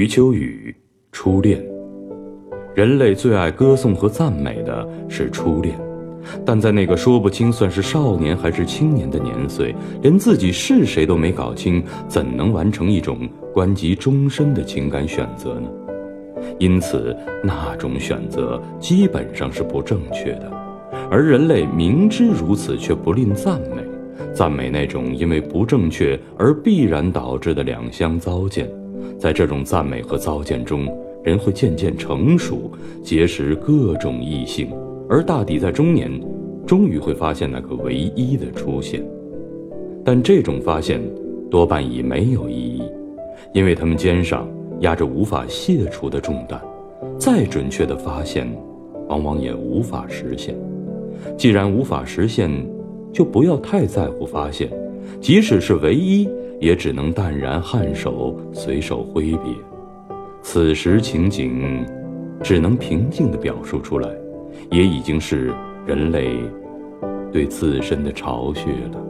余秋雨《初恋》。人类最爱歌颂和赞美的是初恋，但在那个说不清算是少年还是青年的年岁，连自己是谁都没搞清，怎能完成一种关及终身的情感选择呢？因此，那种选择基本上是不正确的，而人类明知如此却不吝赞美，赞美那种因为不正确而必然导致的两相糟践。在这种赞美和糟践中，人会渐渐成熟，结识各种异性，而大抵在中年，终于会发现那个唯一的出现。但这种发现多半已没有意义，因为他们肩上压着无法卸除的重担，再准确的发现，往往也无法实现。既然无法实现，就不要太在乎发现，即使是唯一，也只能淡然颔首，随手挥别。此时情景只能平静地表述出来，也已经是人类对自身的巢穴了。